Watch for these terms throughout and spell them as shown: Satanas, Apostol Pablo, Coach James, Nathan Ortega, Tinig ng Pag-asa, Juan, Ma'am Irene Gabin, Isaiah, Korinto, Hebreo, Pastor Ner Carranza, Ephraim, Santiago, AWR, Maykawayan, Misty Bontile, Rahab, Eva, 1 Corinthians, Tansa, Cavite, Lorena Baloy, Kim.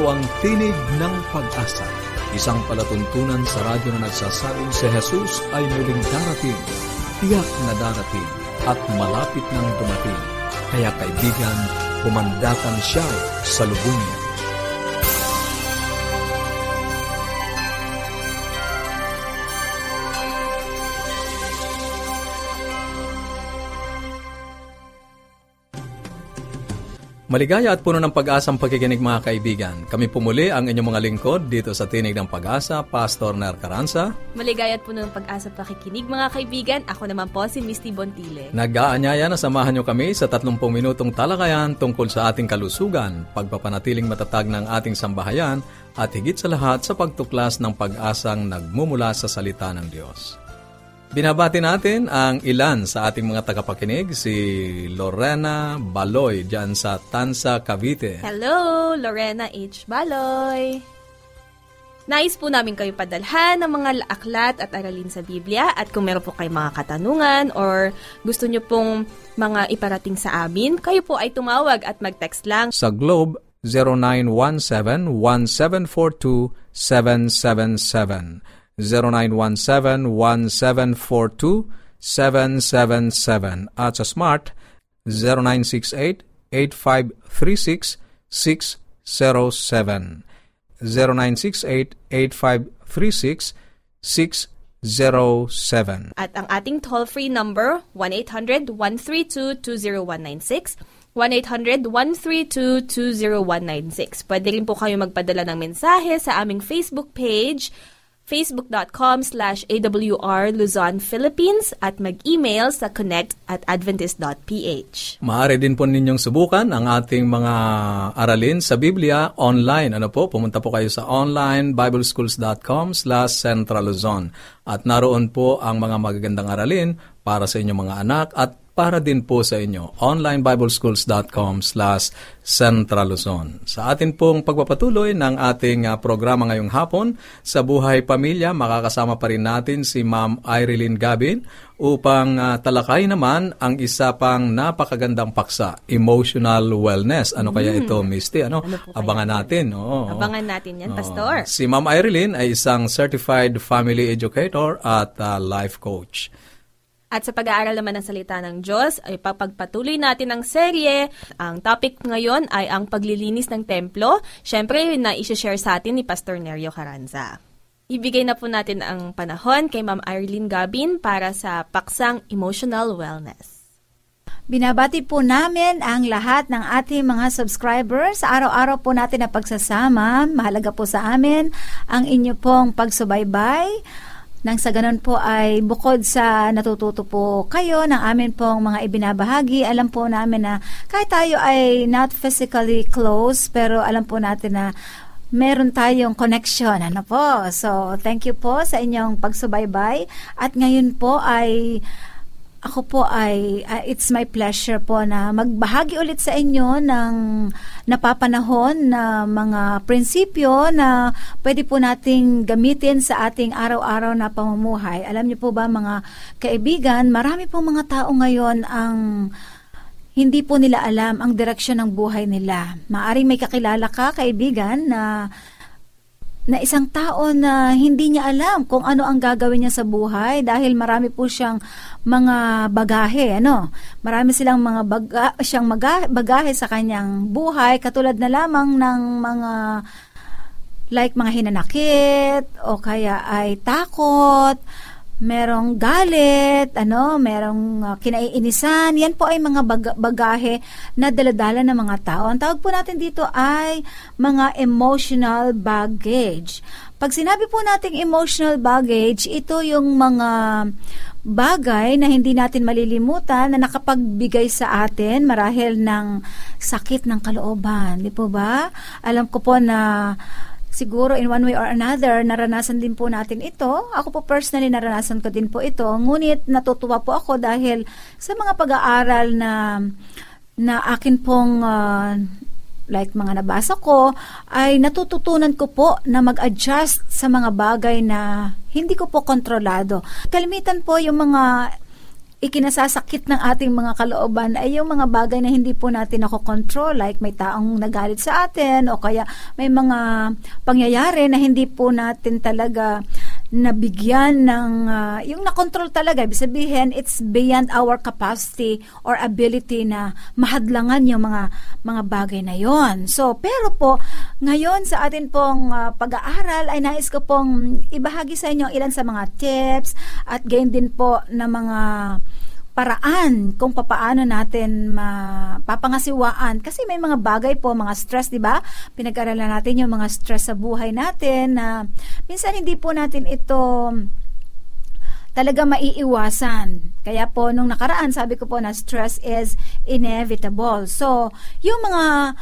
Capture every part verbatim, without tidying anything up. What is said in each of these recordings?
Ito ang Tinig ng Pag-asa, isang palatuntunan sa radyo na nagsasabing si Jesus ay muling darating, tiyak na darating, at malapit nang dumating. Kaya kaibigan, kumandatan siya sa lubungin. Maligaya at puno ng pag-asang pakikinig mga kaibigan. Kami pumuli ang inyong mga lingkod dito sa Tinig ng Pag-asa, Pastor Ner Carranza. Maligaya at puno ng pag-asa pakikinig mga kaibigan. Ako naman po si Misty Bontile. Nag-aanyaya na samahan nyo kami sa thirty minutong talakayan tungkol sa ating kalusugan, pagpapanatiling matatag ng ating sambahayan, at higit sa lahat sa pagtuklas ng pag-asang nagmumula sa salita ng Diyos. Binabati natin ang ilan sa ating mga tagapakinig, si Lorena Baloy dyan sa Tansa, Cavite. Hello, Lorena H. Baloy. Nais po namin kayo padalhan ng mga aklat at aralin sa Biblia, at kung meron po kayo mga katanungan or gusto nyo pong mga iparating sa amin, kayo po ay tumawag at mag-text lang sa Globe zero nine one seven, one seven four two, seven seven seven. zero nine one seven, one seven four two, seven seven seven at sa Smart zero nine six eight, eight five three six, six zero seven zero nine six eight, eight five three six, six zero seven. At ang ating toll-free number one eight hundred, one three two, two zero one nine six one eight hundred, one three two, two zero one nine six. Pwede rin po kayo magpadala ng mensahe sa aming Facebook page facebook.com slash AWR Luzon, Philippines, at mag-email sa connect at adventist.ph. Maaari din po ninyong subukan ang ating mga aralin sa Biblia online. Ano po? Pumunta po kayo sa onlineBibleschools.com slash Central Luzon. At naroon po ang mga magagandang aralin para sa inyong mga anak at para din po sa inyo. onlineBibleschools.com slash Central Luzon. Sa atin pong pagpapatuloy ng ating uh, programa ngayong hapon, sa Buhay Pamilya, makakasama pa rin natin si Ma'am Irene Gabin upang uh, talakay naman ang isa pang napakagandang paksa, emotional wellness. Ano kaya ito, Misty? Ano? ano Abangan natin. Oo, Abangan natin yan, oo. Pastor. Si Ma'am Irene ay isang certified family educator at uh, life coach. At sa pag-aaral naman ng salita ng Diyos, ay papagpatuloy natin ang serye. Ang topic ngayon ay ang paglilinis ng templo. Siyempre, na i-share sa atin ni Pastor Ner Carranza. Ibigay na po natin ang panahon kay Ma'am Irene Gabin para sa paksang emotional wellness. Binabati po namin ang lahat ng ating mga subscribers. Araw-araw po natin na pagsasama. Mahalaga po sa amin ang inyo pong pagsubaybay. Nang sa ganun po ay bukod sa natututo po kayo ng amin pong mga ibinabahagi, alam po namin na kahit tayo ay not physically close, pero alam po natin na meron tayong connection. Ano po? So, thank you po sa inyong pagsubaybay. At ngayon po ay ako po ay, uh, it's my pleasure po na magbahagi ulit sa inyo ng napapanahon na mga prinsipyo na pwede po nating gamitin sa ating araw-araw na pamumuhay. Alam niyo po ba mga kaibigan, marami pong mga tao ngayon ang hindi po nila alam ang direksyon ng buhay nila. Maaring may kakilala ka, kaibigan, na na isang tao na hindi niya alam kung ano ang gagawin niya sa buhay dahil marami po siyang mga bagahe, ano? Marami silang mga baga, siyang maga, bagahe sa kanyang buhay, katulad na lamang ng mga like mga hinanakit o kaya ay takot, merong galit, ano, merong kinaiinisan. Yan po ay mga baga, bagahe na daladala ng mga tao. Ang tawag po natin dito ay mga emotional baggage. Pag sinabi po nating emotional baggage, ito yung mga bagay na hindi natin malilimutan na nakapagbigay sa atin marahil ng sakit ng kalooban. Di po ba? Alam ko po na siguro in one way or another, naranasan din po natin ito. Ako po personally, naranasan ko din po ito. Ngunit natutuwa po ako dahil sa mga pag-aaral na, na akin pong uh, like mga nabasa ko, ay natututunan ko po na mag-adjust sa mga bagay na hindi ko po kontrolado. Kalimitan po yung mga ikinasasakit ng ating mga kalooban ay yung mga bagay na hindi po natin nakokontrol, like may taong nagalit sa atin o kaya may mga pangyayari na hindi po natin talaga nabigyan ng uh, yung nakontrol talaga. Ibig sabihin, it's beyond our capacity or ability na mahadlangan yung mga mga bagay na yon. So, pero po, ngayon sa atin pong uh, pag-aaral ay nais ko pong ibahagi sa inyo ilan sa mga tips at gain din po na mga paraan kung paano natin mapapangasiwaan. Kasi may mga bagay po, mga stress, di ba? Pinag-aralan natin yung mga stress sa buhay natin na minsan hindi po natin ito talaga maiiwasan. Kaya po, nung nakaraan, sabi ko po na stress is inevitable. So, yung mga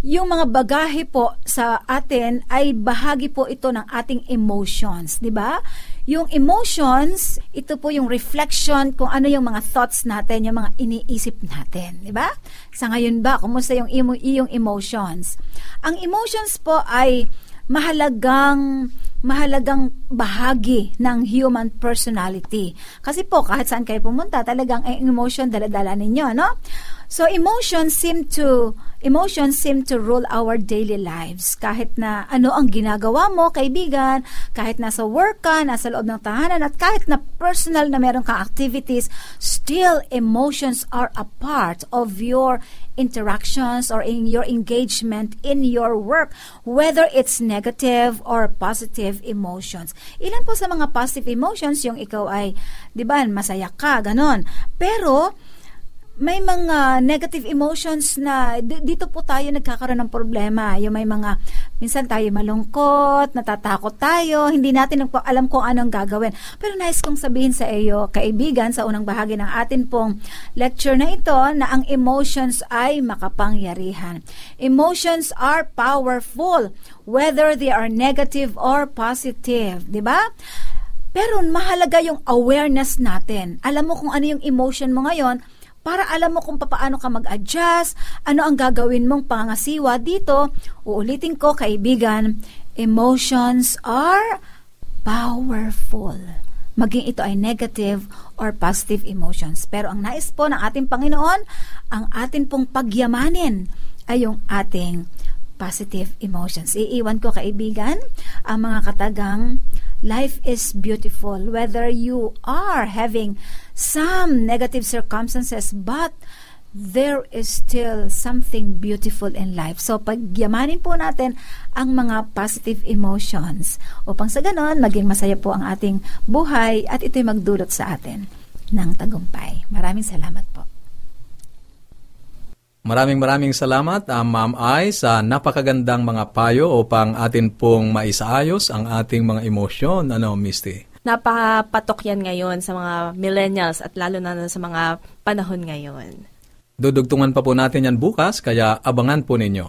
Yung mga bagahe po sa atin ay bahagi po ito ng ating emotions, di ba? Yung emotions, ito po yung reflection kung ano yung mga thoughts natin, yung mga iniisip natin, di ba? Sa ngayon ba, kumusta yung iyong emotions? Ang emotions po ay mahalagang mahalagang bahagi ng human personality. Kasi po, kahit saan kayo pumunta, talagang ang emotion dala-dala ninyo, no? So, emotions seem to emotions seem to rule our daily lives. Kahit na ano ang ginagawa mo, kaibigan, kahit nasa work ka, nasa loob ng tahanan, at kahit na personal na meron kang activities, still emotions are a part of your interactions or in your engagement in your work, whether it's negative or positive emotions. Ilan po sa mga positive emotions yung ikaw ay, di ba, masaya ka, ganon. Pero, may mga negative emotions na d- dito po tayo nagkakaroon ng problema. Yung may mga, minsan tayo malungkot, natatakot tayo, hindi natin alam kung anong gagawin. Pero nais kong sabihin sa iyo, kaibigan, sa unang bahagi ng atin pong lecture na ito, na ang emotions ay makapangyarihan. Emotions are powerful, whether they are negative or positive. Diba? Pero mahalaga yung awareness natin. Alam mo kung ano yung emotion mo ngayon, para alam mo kung paano ka mag-adjust, ano ang gagawin mong pangasiwa dito. Uulitin ko, kaibigan, emotions are powerful. Maging ito ay negative or positive emotions. Pero ang nais po ng ating Panginoon, ang atin pong pagyamanin ay yung ating positive emotions. Iiwan ko, kaibigan, ang mga katagang, life is beautiful whether you are having some negative circumstances, but there is still something beautiful in life. So, pagyamanin po natin ang mga positive emotions upang sa ganon, maging masaya po ang ating buhay at ito'y magdulot sa atin ng tagumpay. Maraming salamat po. Maraming maraming salamat, uh, Ma'am Ai, sa napakagandang mga payo upang atin pong maisaayos ang ating mga emosyon. Ano, Misty? Napapatok yan ngayon sa mga millennials at lalo na sa mga panahon ngayon. Dudugtungan pa po natin yan bukas, kaya abangan po ninyo.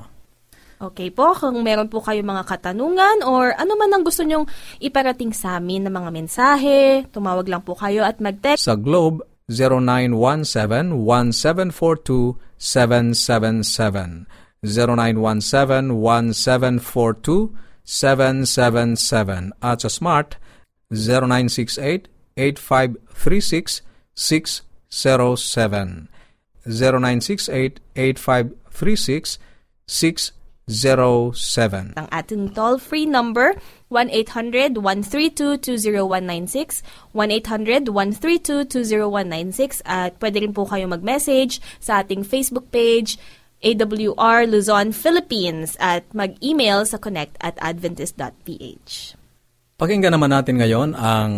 Okay po, kung meron po kayo mga katanungan or ano man ang gusto nyong iparating sa amin na mga mensahe, tumawag lang po kayo at mag-text sa Globe zero nine one seven one seven four two seven seven seven zero nine one seven one seven four two seven seven seven at sa Smart zero nine six eight eight five three six six zero seven zero nine six eight eight five three six six zero seven. Ang ating toll-free number, one eight hundred one three two two zero one nine six one eight hundred one three two two zero one nine six. At pwede rin po kayo mag-message sa ating Facebook page, A W R Luzon, Philippines, at mag-email sa connect at adventist dot p h. Pakinggan naman natin ngayon ang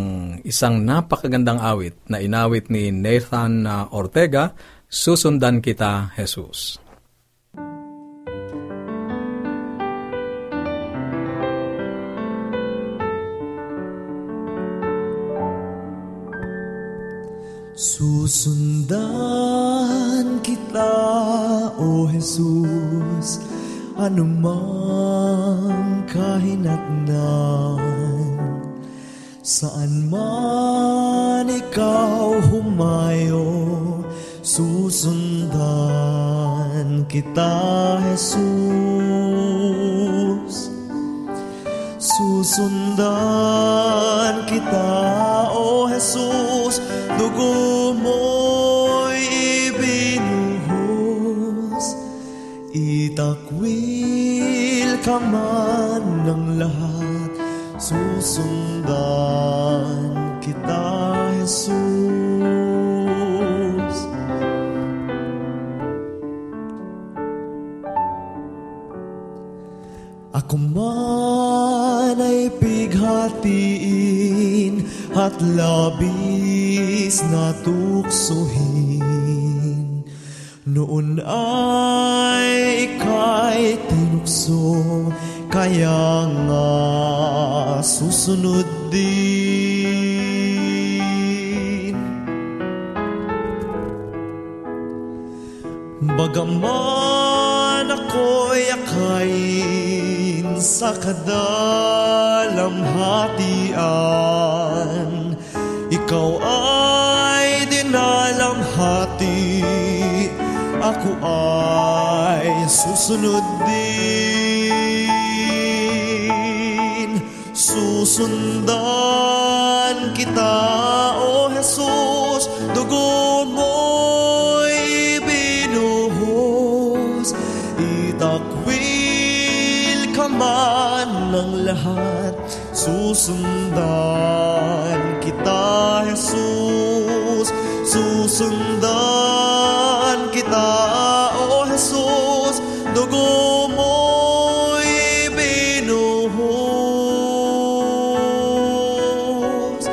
isang napakagandang awit na inawit ni Nathan Ortega, Susundan Kita, Jesus. Susundan kita, O Jesus, anumang kahinatnan. Saan man ikaw humayo, susundan kita, Jesus. Susundan kita, O Jesus, dugo mo ka man ng lahat, susundan kita, Jesus. Ako man ay pighatiin at labis na tuksohin. Noon ay ika'y tinukso, kaya nga susunod din. Bagaman ako'y akayin sa kadalamhatian, ikaw ay dinalamhati, ako ay susunod din. Susundan kita, O Jesus, dugo mo'y binuhos. Itakwil ka man ng lahat, susundan kita, Jesus. Susundan kita, O Jesus, dugo mo'y binuhos.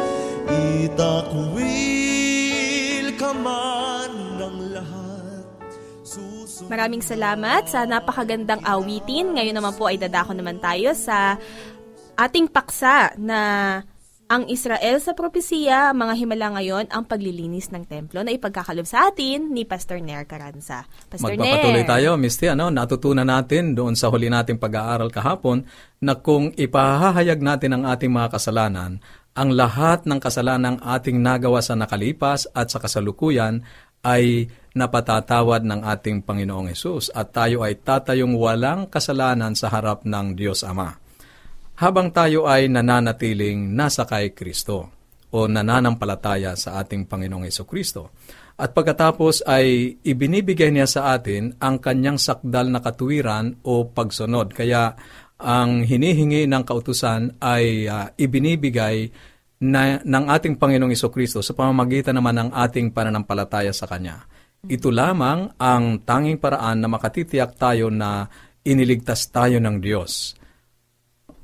Itakwil ka man ng lahat, susundan. Maraming salamat sa napakagandang awitin. Ngayon naman po ay dadako naman tayo sa ating paksa na ang Israel sa propesya, mga himala ngayon, ang paglilinis ng templo na ipagkakalob sa atin ni Pastor Ner Carranza. Pastor Ner. Magpapatuloy tayo, Misty. Ano, natutunan natin doon sa huli nating pag-aaral kahapon na kung ipahahayag natin ang ating mga kasalanan, ang lahat ng kasalanang ating nagawa sa nakalipas at sa kasalukuyan ay napatatawad ng ating Panginoong Hesus at tayo ay tatayong walang kasalanan sa harap ng Diyos Ama, habang tayo ay nananatiling nasa kay Kristo o nananampalataya sa ating Panginoong Hesukristo. At pagkatapos ay ibinibigay niya sa atin ang kanyang sakdal na katuwiran o pagsunod. Kaya ang hinihingi ng kautusan ay uh, ibinibigay na, ng ating Panginoong Hesukristo sa pamamagitan naman ng ating pananampalataya sa Kanya. Ito lamang ang tanging paraan na makatitiyak tayo na iniligtas tayo ng Diyos.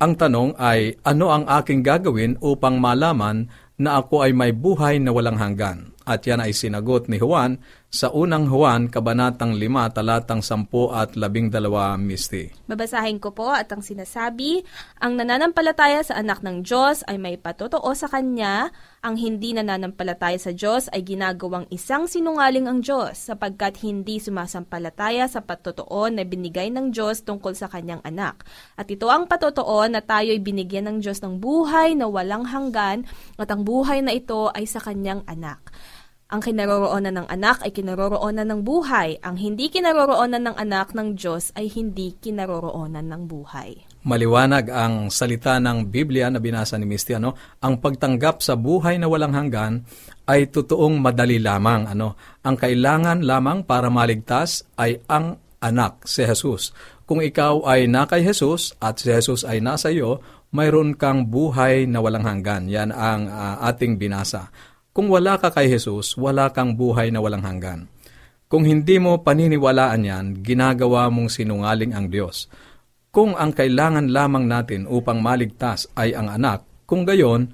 Ang tanong ay, ano ang aking gagawin upang malaman na ako ay may buhay na walang hanggan? At yan ay sinagot ni Juan sa unang Juan, Kabanatang lima, Talatang sampu at labindalawa, Misty. Babasahin ko po at ang sinasabi, ang nananampalataya sa anak ng Diyos ay may patotoo sa Kanya, ang hindi nananampalataya sa Diyos ay ginagawang isang sinungaling ang Diyos, sapagkat hindi sumasampalataya sa patotoo na binigay ng Diyos tungkol sa Kanyang anak. At ito ang patotoo na tayo ay binigyan ng Diyos ng buhay na walang hanggan, at ang buhay na ito ay sa Kanyang anak. Ang kinaroroonan ng anak ay kinaroroonan ng buhay. Ang hindi kinaroroonan ng anak ng Diyos ay hindi kinaroroonan ng buhay. Maliwanag ang salita ng Biblia na binasa ni Misty. Ano? Ang pagtanggap sa buhay na walang hanggan ay totoong madali lamang. Ano? Ang kailangan lamang para maligtas ay ang anak, si Jesus. Kung ikaw ay na kay Jesus at si Jesus ay nasa iyo, mayroon kang buhay na walang hanggan. Yan ang uh, ating binasa. Kung wala ka kay Jesus, wala kang buhay na walang hanggan. Kung hindi mo paniniwalaan yan, ginagawa mong sinungaling ang Diyos. Kung ang kailangan lamang natin upang maligtas ay ang anak, kung gayon,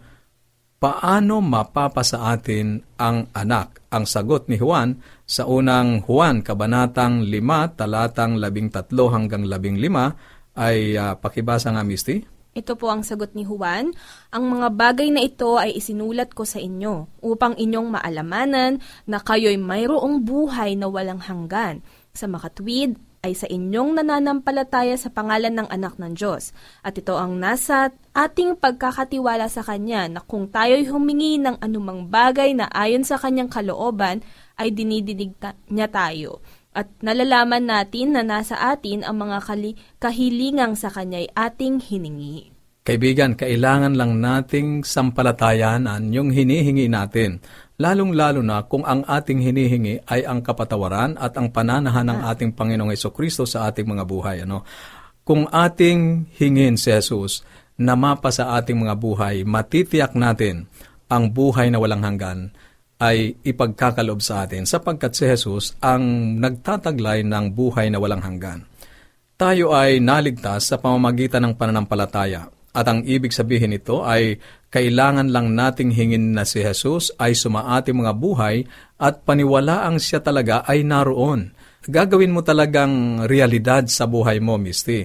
paano mapapasa atin ang anak? Ang sagot ni Juan sa unang Juan, Kabanatang lima, Talatang labing tatlo hanggang labing lima ay uh, pakibasa nga, Misty. Ito po ang sagot ni Juan, ang mga bagay na ito ay isinulat ko sa inyo upang inyong maalamanan na kayo'y mayroong buhay na walang hanggan. Sa makatwid ay sa inyong nananampalataya sa pangalan ng anak ng Diyos. At ito ang nasa ating pagkakatiwala sa Kanya na kung tayo'y humingi ng anumang bagay na ayon sa Kanyang kalooban ay dinidinig ta- niya tayo. At nalalaman natin na nasa atin ang mga kali- kahilingang sa Kanya'y ating hiningi. Kaibigan, kailangan lang nating sampalatayanan yung hinihingi natin, lalong-lalo na kung ang ating hinihingi ay ang kapatawaran at ang pananahan ng ating Panginoong Hesukristo sa ating mga buhay. Ano? Kung ating hingin si Jesus na mapa sa ating mga buhay, matitiyak natin ang buhay na walang hanggan ay ipagkakalob sa atin sapagkat si Jesus ang nagtataglay ng buhay na walang hanggan. Tayo ay naligtas sa pamamagitan ng pananampalataya at ang ibig sabihin nito ay kailangan lang nating hingin na si Jesus ay sumaating mga buhay at paniwalaang siya talaga ay naroon. Gagawin mo talagang realidad sa buhay mo, Misty.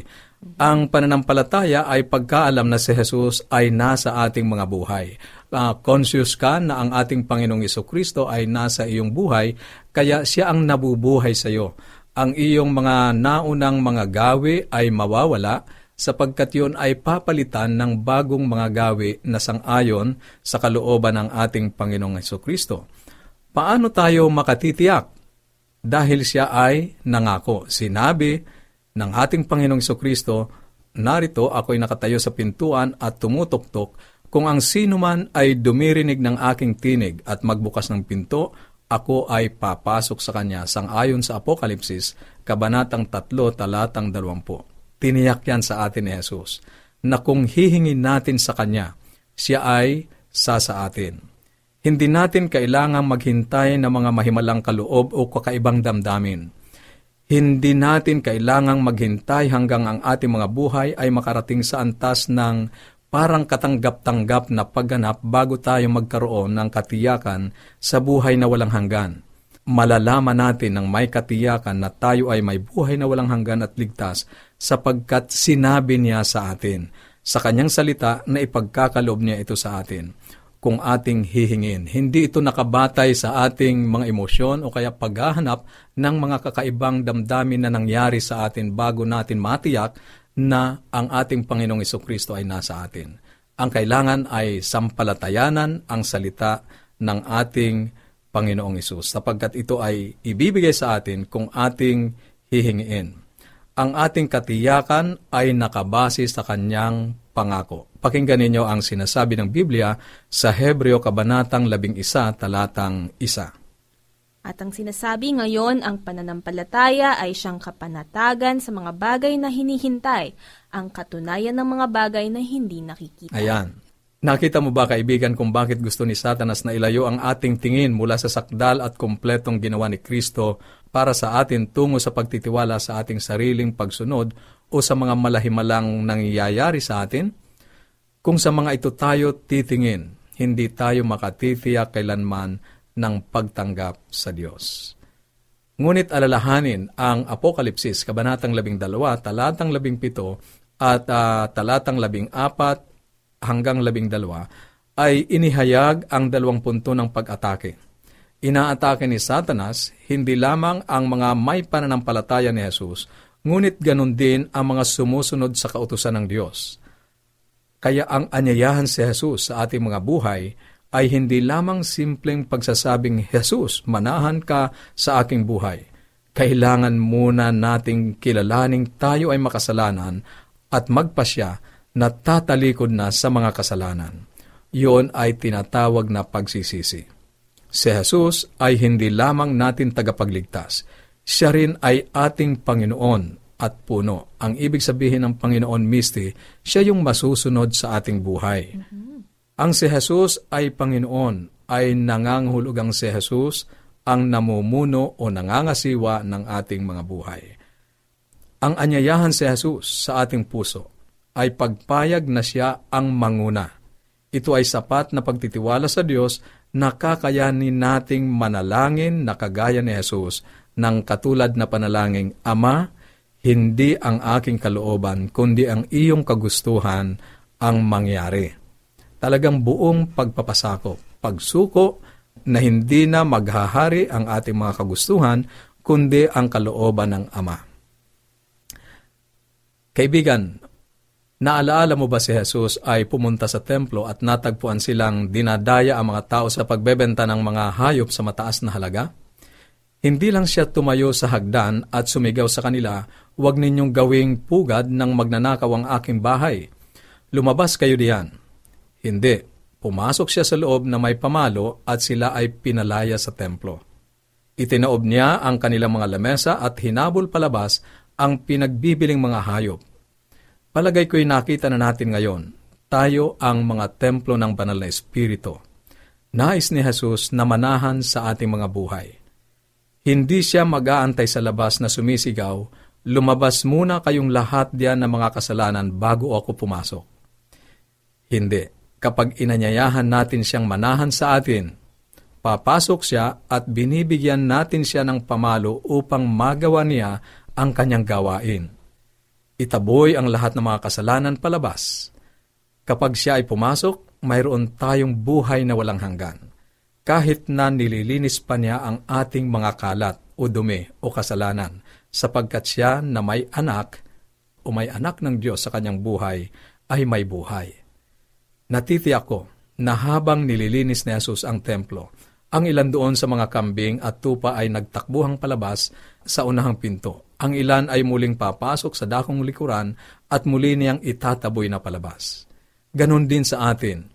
Ang pananampalataya ay pagkaalam na si Jesus ay nasa ating mga buhay. Uh, conscious ka na ang ating Panginoong Jesucristo ay nasa iyong buhay, kaya siya ang nabubuhay sa iyo. Ang iyong mga naunang mga gawi ay mawawala, sapagkat yun ay papalitan ng bagong mga gawi na sang-ayon sa kalooban ng ating Panginoong Jesucristo. Paano tayo makatitiyak? Dahil siya ay nangako. Sinabi ng ating Panginoong Jesucristo, narito ako'y nakatayo sa pintuan at tumutok-tok. Kung ang sino man ay dumirinig ng aking tinig at magbukas ng pinto, ako ay papasok sa kanya, sang-ayon sa Apokalipsis, Kabanatang three, Talatang twenty. Tiniyak yan sa atin ni Jesus, na kung hihingin natin sa kanya, siya ay sasa atin. Hindi natin kailangang maghintay ng mga mahimalang kaloob o kakaibang damdamin. Hindi natin kailangang maghintay hanggang ang ating mga buhay ay makarating sa antas ng parang katanggap-tanggap na pagganap bago tayo magkaroon ng katiyakan sa buhay na walang hanggan. Malalaman natin ng may katiyakan na tayo ay may buhay na walang hanggan at ligtas sapagkat sinabi niya sa atin, sa kanyang salita na ipagkakalob niya ito sa atin. Kung ating hihingin. Hindi ito nakabatay sa ating mga emosyon o kaya paghahanap ng mga kakaibang damdamin na nangyari sa atin bago natin matiyak na ang ating Panginoong Jesucristo ay nasa atin. Ang kailangan ay sampalatayanan ang salita ng ating Panginoong Hesus sapagkat ito ay ibibigay sa atin kung ating hihingin. Ang ating katiyakan ay nakabase sa kanyang pangako. Pakinggan ninyo ang sinasabi ng Biblia sa Hebreo Kabanatang eleven, Talatang one. At ang sinasabi ngayon, ang pananampalataya ay siyang kapanatagan sa mga bagay na hinihintay, ang katunayan ng mga bagay na hindi nakikita. Ayan. Nakita mo ba, kaibigan, kung bakit gusto ni Satanas na ilayo ang ating tingin mula sa sakdal at kumpletong ginawa ni Kristo para sa atin tungo sa pagtitiwala sa ating sariling pagsunod o sa mga malahimalang nangyayari sa atin? Kung sa mga ito tayo titingin, hindi tayo makatitiyak kailanman ng pagtanggap sa Diyos. Ngunit alalahanin ang Apokalipsis, Kabanatang twelve, Talatang seventeen at uh, Talatang fourteen, hanggang labing dalawa, ay inihayag ang dalawang punto ng pag-atake. Inaatake ni Satanas hindi lamang ang mga may pananampalataya ni Jesus, ngunit ganun din ang mga sumusunod sa kautusan ng Diyos. Kaya ang anyayahan si Jesus sa ating mga buhay ay hindi lamang simpleng pagsasabing, Jesus, manahan ka sa aking buhay. Kailangan muna nating kilalaning tayo ay makasalanan at magpasya na tatalikod na sa mga kasalanan. Iyon ay tinatawag na pagsisisi. Si Jesus ay hindi lamang natin tagapagligtas. Siya rin ay ating Panginoon at puno. Ang ibig sabihin ng Panginoon, Misty, siya yung masusunod sa ating buhay. Mm-hmm. Ang si Jesus ay Panginoon, ay nangangahulugang si Jesus ang namumuno o nangangasiwa ng ating mga buhay. Ang anyayahan si Jesus sa ating puso ay pagpayag na siya ang manguna. Ito ay sapat na pagtitiwala sa Diyos na kakayanin nating manalangin na kagaya ni Jesus ng katulad na panalangin, Ama, hindi ang aking kalooban, kundi ang iyong kagustuhan ang mangyari. Talagang buong pagpapasakop, pagsuko na hindi na maghahari ang ating mga kagustuhan, kundi ang kalooban ng Ama. Kaibigan, naalaala mo ba si Jesus ay pumunta sa templo at natagpuan silang dinadaya ang mga tao sa pagbebenta ng mga hayop sa mataas na halaga? Hindi lang siya tumayo sa hagdan at sumigaw sa kanila, "Huwag ninyong gawing pugad ng magnanakaw ang aking bahay. Lumabas kayo diyan." Hindi. Pumasok siya sa loob na may pamalo at sila ay pinalaya sa templo. Itinaob niya ang kanilang mga lamesa at hinabol palabas ang pinagbibiling mga hayop. Palagay ko'y nakita na natin ngayon, tayo ang mga templo ng banal na espiritu. Nais ni Jesus na manahan sa ating mga buhay. Hindi siya mag-aantay sa labas na sumisigaw, lumabas muna kayong lahat diyan ng mga kasalanan bago ako pumasok. Hindi. Kapag inanyayahan natin siyang manahan sa atin, papasok siya at binibigyan natin siya ng pamalo upang magawa niya ang kanyang gawain. Itaboy ang lahat ng mga kasalanan palabas. Kapag siya ay pumasok, mayroon tayong buhay na walang hanggan. Kahit na nililinis pa niya ang ating mga kalat o dumi o kasalanan, sapagkat siya na may anak o may anak ng Diyos sa kanyang buhay ay may buhay. Natitiyak ko na habang nililinis ni Jesus ang templo, ang ilan doon sa mga kambing at tupa ay nagtakbuhang palabas sa unahang pinto. Ang ilan ay muling papasok sa dakong likuran at muli niyang itataboy na palabas. Ganon din sa atin,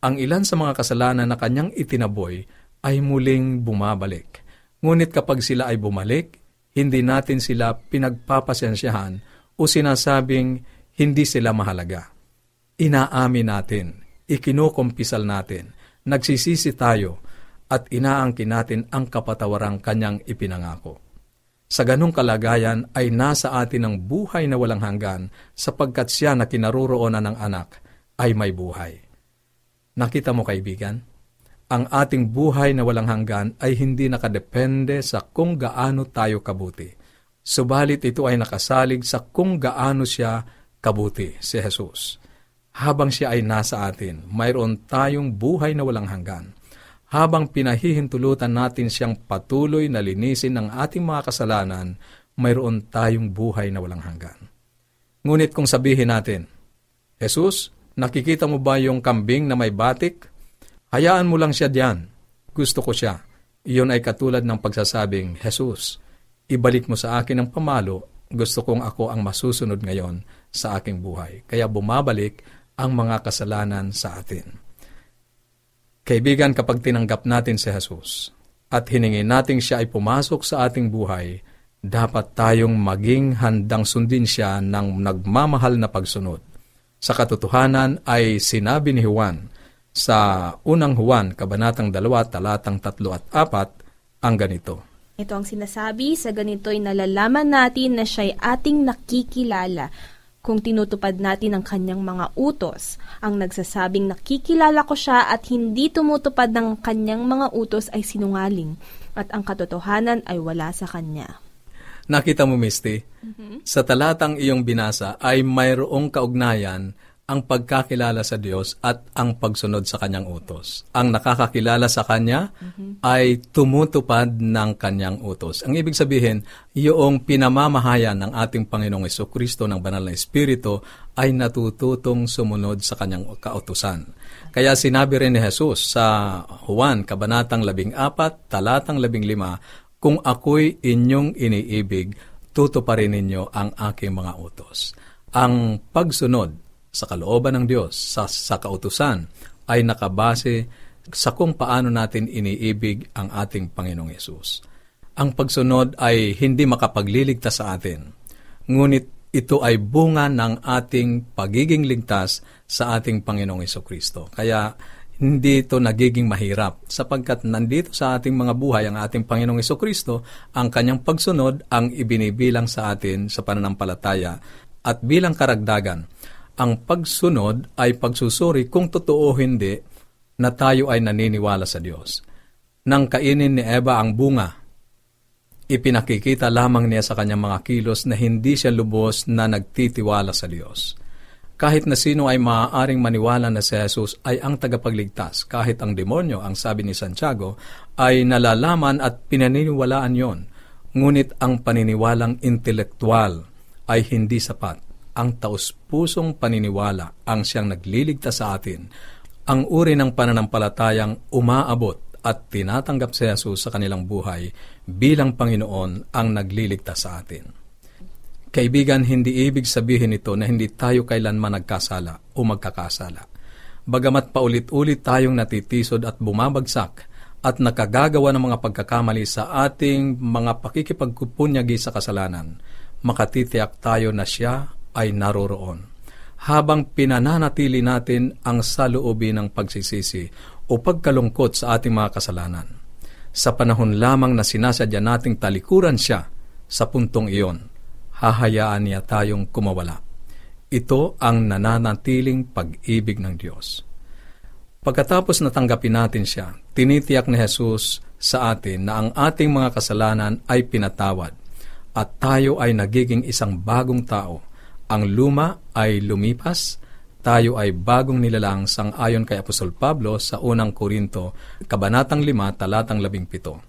ang ilan sa mga kasalanan na kanyang itinaboy ay muling bumabalik. Ngunit kapag sila ay bumalik, hindi natin sila pinagpapasensyahan o sinasabing hindi sila mahalaga. Inaamin natin, ikinukumpisal natin, nagsisisi tayo at inaangkin natin ang kapatawarang kanyang ipinangako. Sa ganung kalagayan ay nasa atin ang buhay na walang hanggan sapagkat siya na kinaroroonan ng anak ay may buhay. Nakita mo kaibigan, ang ating buhay na walang hanggan ay hindi nakadepende sa kung gaano tayo kabuti. Subalit ito ay nakasalig sa kung gaano siya kabuti, si Jesus. Habang siya ay nasa atin, mayroon tayong buhay na walang hanggan. Habang pinahihintulutan natin siyang patuloy na linisin ng ating mga kasalanan, mayroon tayong buhay na walang hanggan. Ngunit kung sabihin natin, Jesus, nakikita mo ba yung kambing na may batik? Hayaan mo lang siya diyan. Gusto ko siya. Iyon ay katulad ng pagsasabing, Jesus, ibalik mo sa akin ang pamalo. Gusto kong ako ang masusunod ngayon sa aking buhay. Kaya bumabalik ang mga kasalanan sa atin. Kaibigan, kapag tinanggap natin si Jesus at hiningin natin siya ay pumasok sa ating buhay, dapat tayong maging handang sundin siya ng nagmamahal na pagsunod. Sa katotohanan ay sinabi ni Juan sa unang Juan, Kabanatang two, Talatang three at four, ang ganito. Ito ang sinasabi, sa ganito'y nalalaman natin na siya'y ating nakikilala. Kung tinutupad natin ang kanyang mga utos, ang nagsasabing nakikilala ko siya at hindi tumutupad ng kanyang mga utos ay sinungaling, at ang katotohanan ay wala sa kanya. Nakita mo, Misty? Mm-hmm. Sa talatang iyong binasa ay mayroong kaugnayan ang pagkakilala sa Diyos at ang pagsunod sa kanyang utos. Ang nakakakilala sa kanya mm-hmm. ay tumutupad ng kanyang utos. Ang ibig sabihin, iyong pinamamahayan ng ating Panginoong Jesucristo ng Banal na Espiritu ay natututong sumunod sa kanyang kautusan. Kaya sinabi rin ni Jesus sa Juan, Kabanatang fourteen, Talatang fifteen, kung ako'y inyong iniibig, tutuparin ninyo ang aking mga utos. Ang pagsunod sa kalooban ng Diyos, sa, sa kautusan, ay nakabase sa kung paano natin iniibig ang ating Panginoong Yesus. Ang pagsunod ay hindi makapagliligtas sa atin, ngunit ito ay bunga ng ating pagiging ligtas sa ating Panginoong Jesucristo. Kaya hindi ito nagiging mahirap sapagkat nandito sa ating mga buhay ang ating Panginoong Jesucristo, ang kanyang pagsunod ang ibinibilang sa atin sa pananampalataya at bilang karagdagan. Ang pagsunod ay pagsusuri kung totoo hindi na tayo ay naniniwala sa Diyos. Nang kainin ni Eva ang bunga, ipinakikita lamang niya sa kanyang mga kilos na hindi siya lubos na nagtitiwala sa Diyos. Kahit na sino ay maaaring maniwala na si Jesus ay ang tagapagligtas, kahit ang demonyo, ang sabi ni Santiago, ay nalalaman at pinaniniwalaan yon. Ngunit ang paniniwalang intelektual ay hindi sapat. Ang taus-pusong paniniwala ang siyang nagliligtas sa atin. Ang uri ng pananampalatayang umaabot at tinatanggap si Jesus sa kanilang buhay bilang Panginoon ang nagliligtas sa atin. Kaibigan, hindi ibig sabihin ito na hindi tayo kailanman nagkasala o magkakasala. Bagamat paulit-ulit tayong natitisod at bumabagsak at nakagagawa ng mga pagkakamali sa ating mga pakikipagkupunyagi sa kasalanan, makatitiyak tayo na siya ay naroroon. habang pinananatili natin ang saloobin ng pagsisisi o pagkalungkot sa ating mga kasalanan. Sa panahon lamang na sinasadya nating talikuran siya, sa puntong iyon, hahayaan niya tayong kumawala. Ito ang nananatiling pag-ibig ng Diyos. Pagkatapos natanggapin natin siya, tinitiyak ni Jesus sa atin na ang ating mga kasalanan ay pinatawad at tayo ay nagiging isang bagong tao. Ang luma ay lumipas, tayo ay bagong nilalang sang-ayon kay Apostol Pablo sa unang Korinto, Kabanatang lima, Talatang labing pito.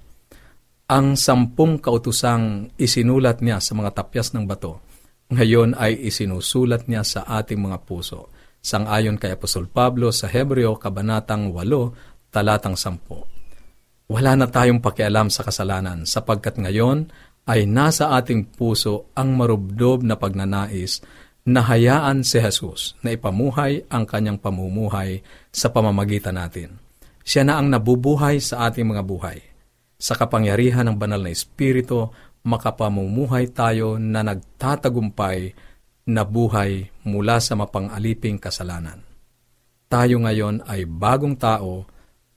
Ang sampung kautusang isinulat niya sa mga tapyas ng bato, ngayon ay isinusulat niya sa ating mga puso, sang-ayon kay Apostol Pablo sa Hebreo, Kabanatang walo, Talatang sampu. Wala na tayong pakialam sa kasalanan sapagkat ngayon, ay nasa ating puso ang marubdob na pagnanais na hayaan si Jesus na ipamuhay ang kanyang pamumuhay sa pamamagitan natin. Siya na ang nabubuhay sa ating mga buhay. Sa kapangyarihan ng banal na Espiritu, makapamumuhay tayo na nagtatagumpay na buhay mula sa mapangaliping kasalanan. Tayo ngayon ay bagong tao,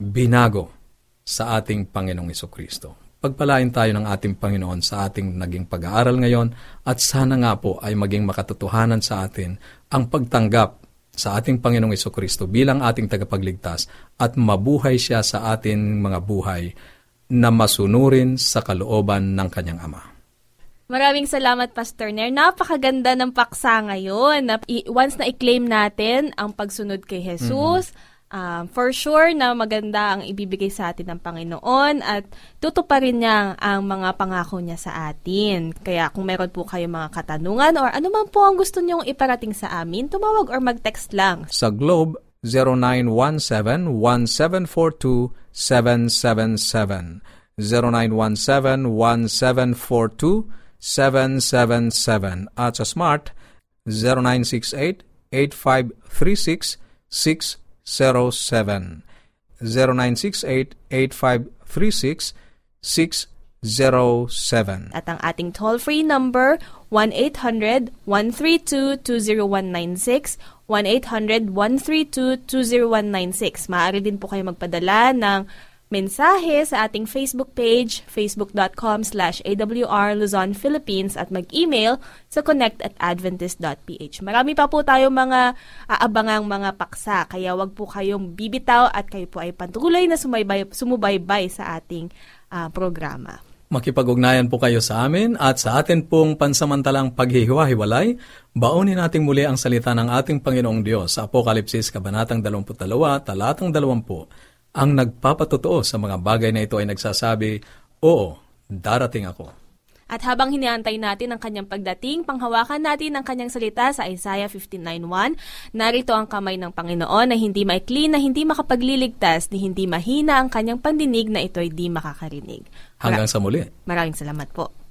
binago sa ating Panginoong Jesucristo. Pagpalain tayo ng ating Panginoon sa ating naging pag-aaral ngayon at sana nga po ay maging makatotohanan sa atin ang pagtanggap sa ating Panginoong Jesucristo bilang ating tagapagligtas at mabuhay siya sa ating mga buhay na masunurin sa kalooban ng kanyang Ama. Maraming salamat, Pastor Ner. Napakaganda ng paksa ngayon. Once na i-claim natin ang pagsunod kay Jesus, mm-hmm. Um, for sure na maganda ang ibibigay sa atin ng Panginoon at tutuparin niya ang mga pangako niya sa atin. Kaya kung meron po kayong mga katanungan or anuman po ang gusto niyong iparating sa amin, tumawag or mag-text lang. Sa Globe, zero nine one seven, one seven four two, seven seven seven. zero nine one seven, one seven four two, seven seven seven. At sa Smart, zero nine six eight, eight five three six, six seven seven. zero nine six eight, eight five three six, six zero seven. At ang ating toll-free number, one eight hundred, one three two, two zero one nine six, one eight hundred, one three two, two zero one nine six. Maaari din po kayo magpadala ng mensahe sa ating Facebook page, facebook.com slash AWR Luzon, Philippines, at mag-email sa connect at adventist dot p h. Marami pa po tayong mga aabangang mga paksa, kaya wag po kayong bibitaw at kayo po ay patuloy na sumubay, sumubaybay sa ating uh, programa. Makipag-ugnayan po kayo sa amin at sa atin pong pansamantalang paghihiwa-hiwalay, baunin natin muli ang salita ng ating Panginoong Diyos sa Apokalipsis, Kabanatang dalawampu't dalawa, Talatang dalawampu. Ang nagpapatotoo sa mga bagay na ito ay nagsasabi, "Oo, darating ako." At habang hinaantay natin ang kanyang pagdating, panghawakan natin ang kanyang salita sa Isaiah fifty-nine one. Narito ang kamay ng Panginoon na hindi maikli, na hindi makapagliligtas, ni hindi mahina ang kanyang pandinig na ito'y di makakarinig. Hanggang Mar- sa muli. Maraming salamat po.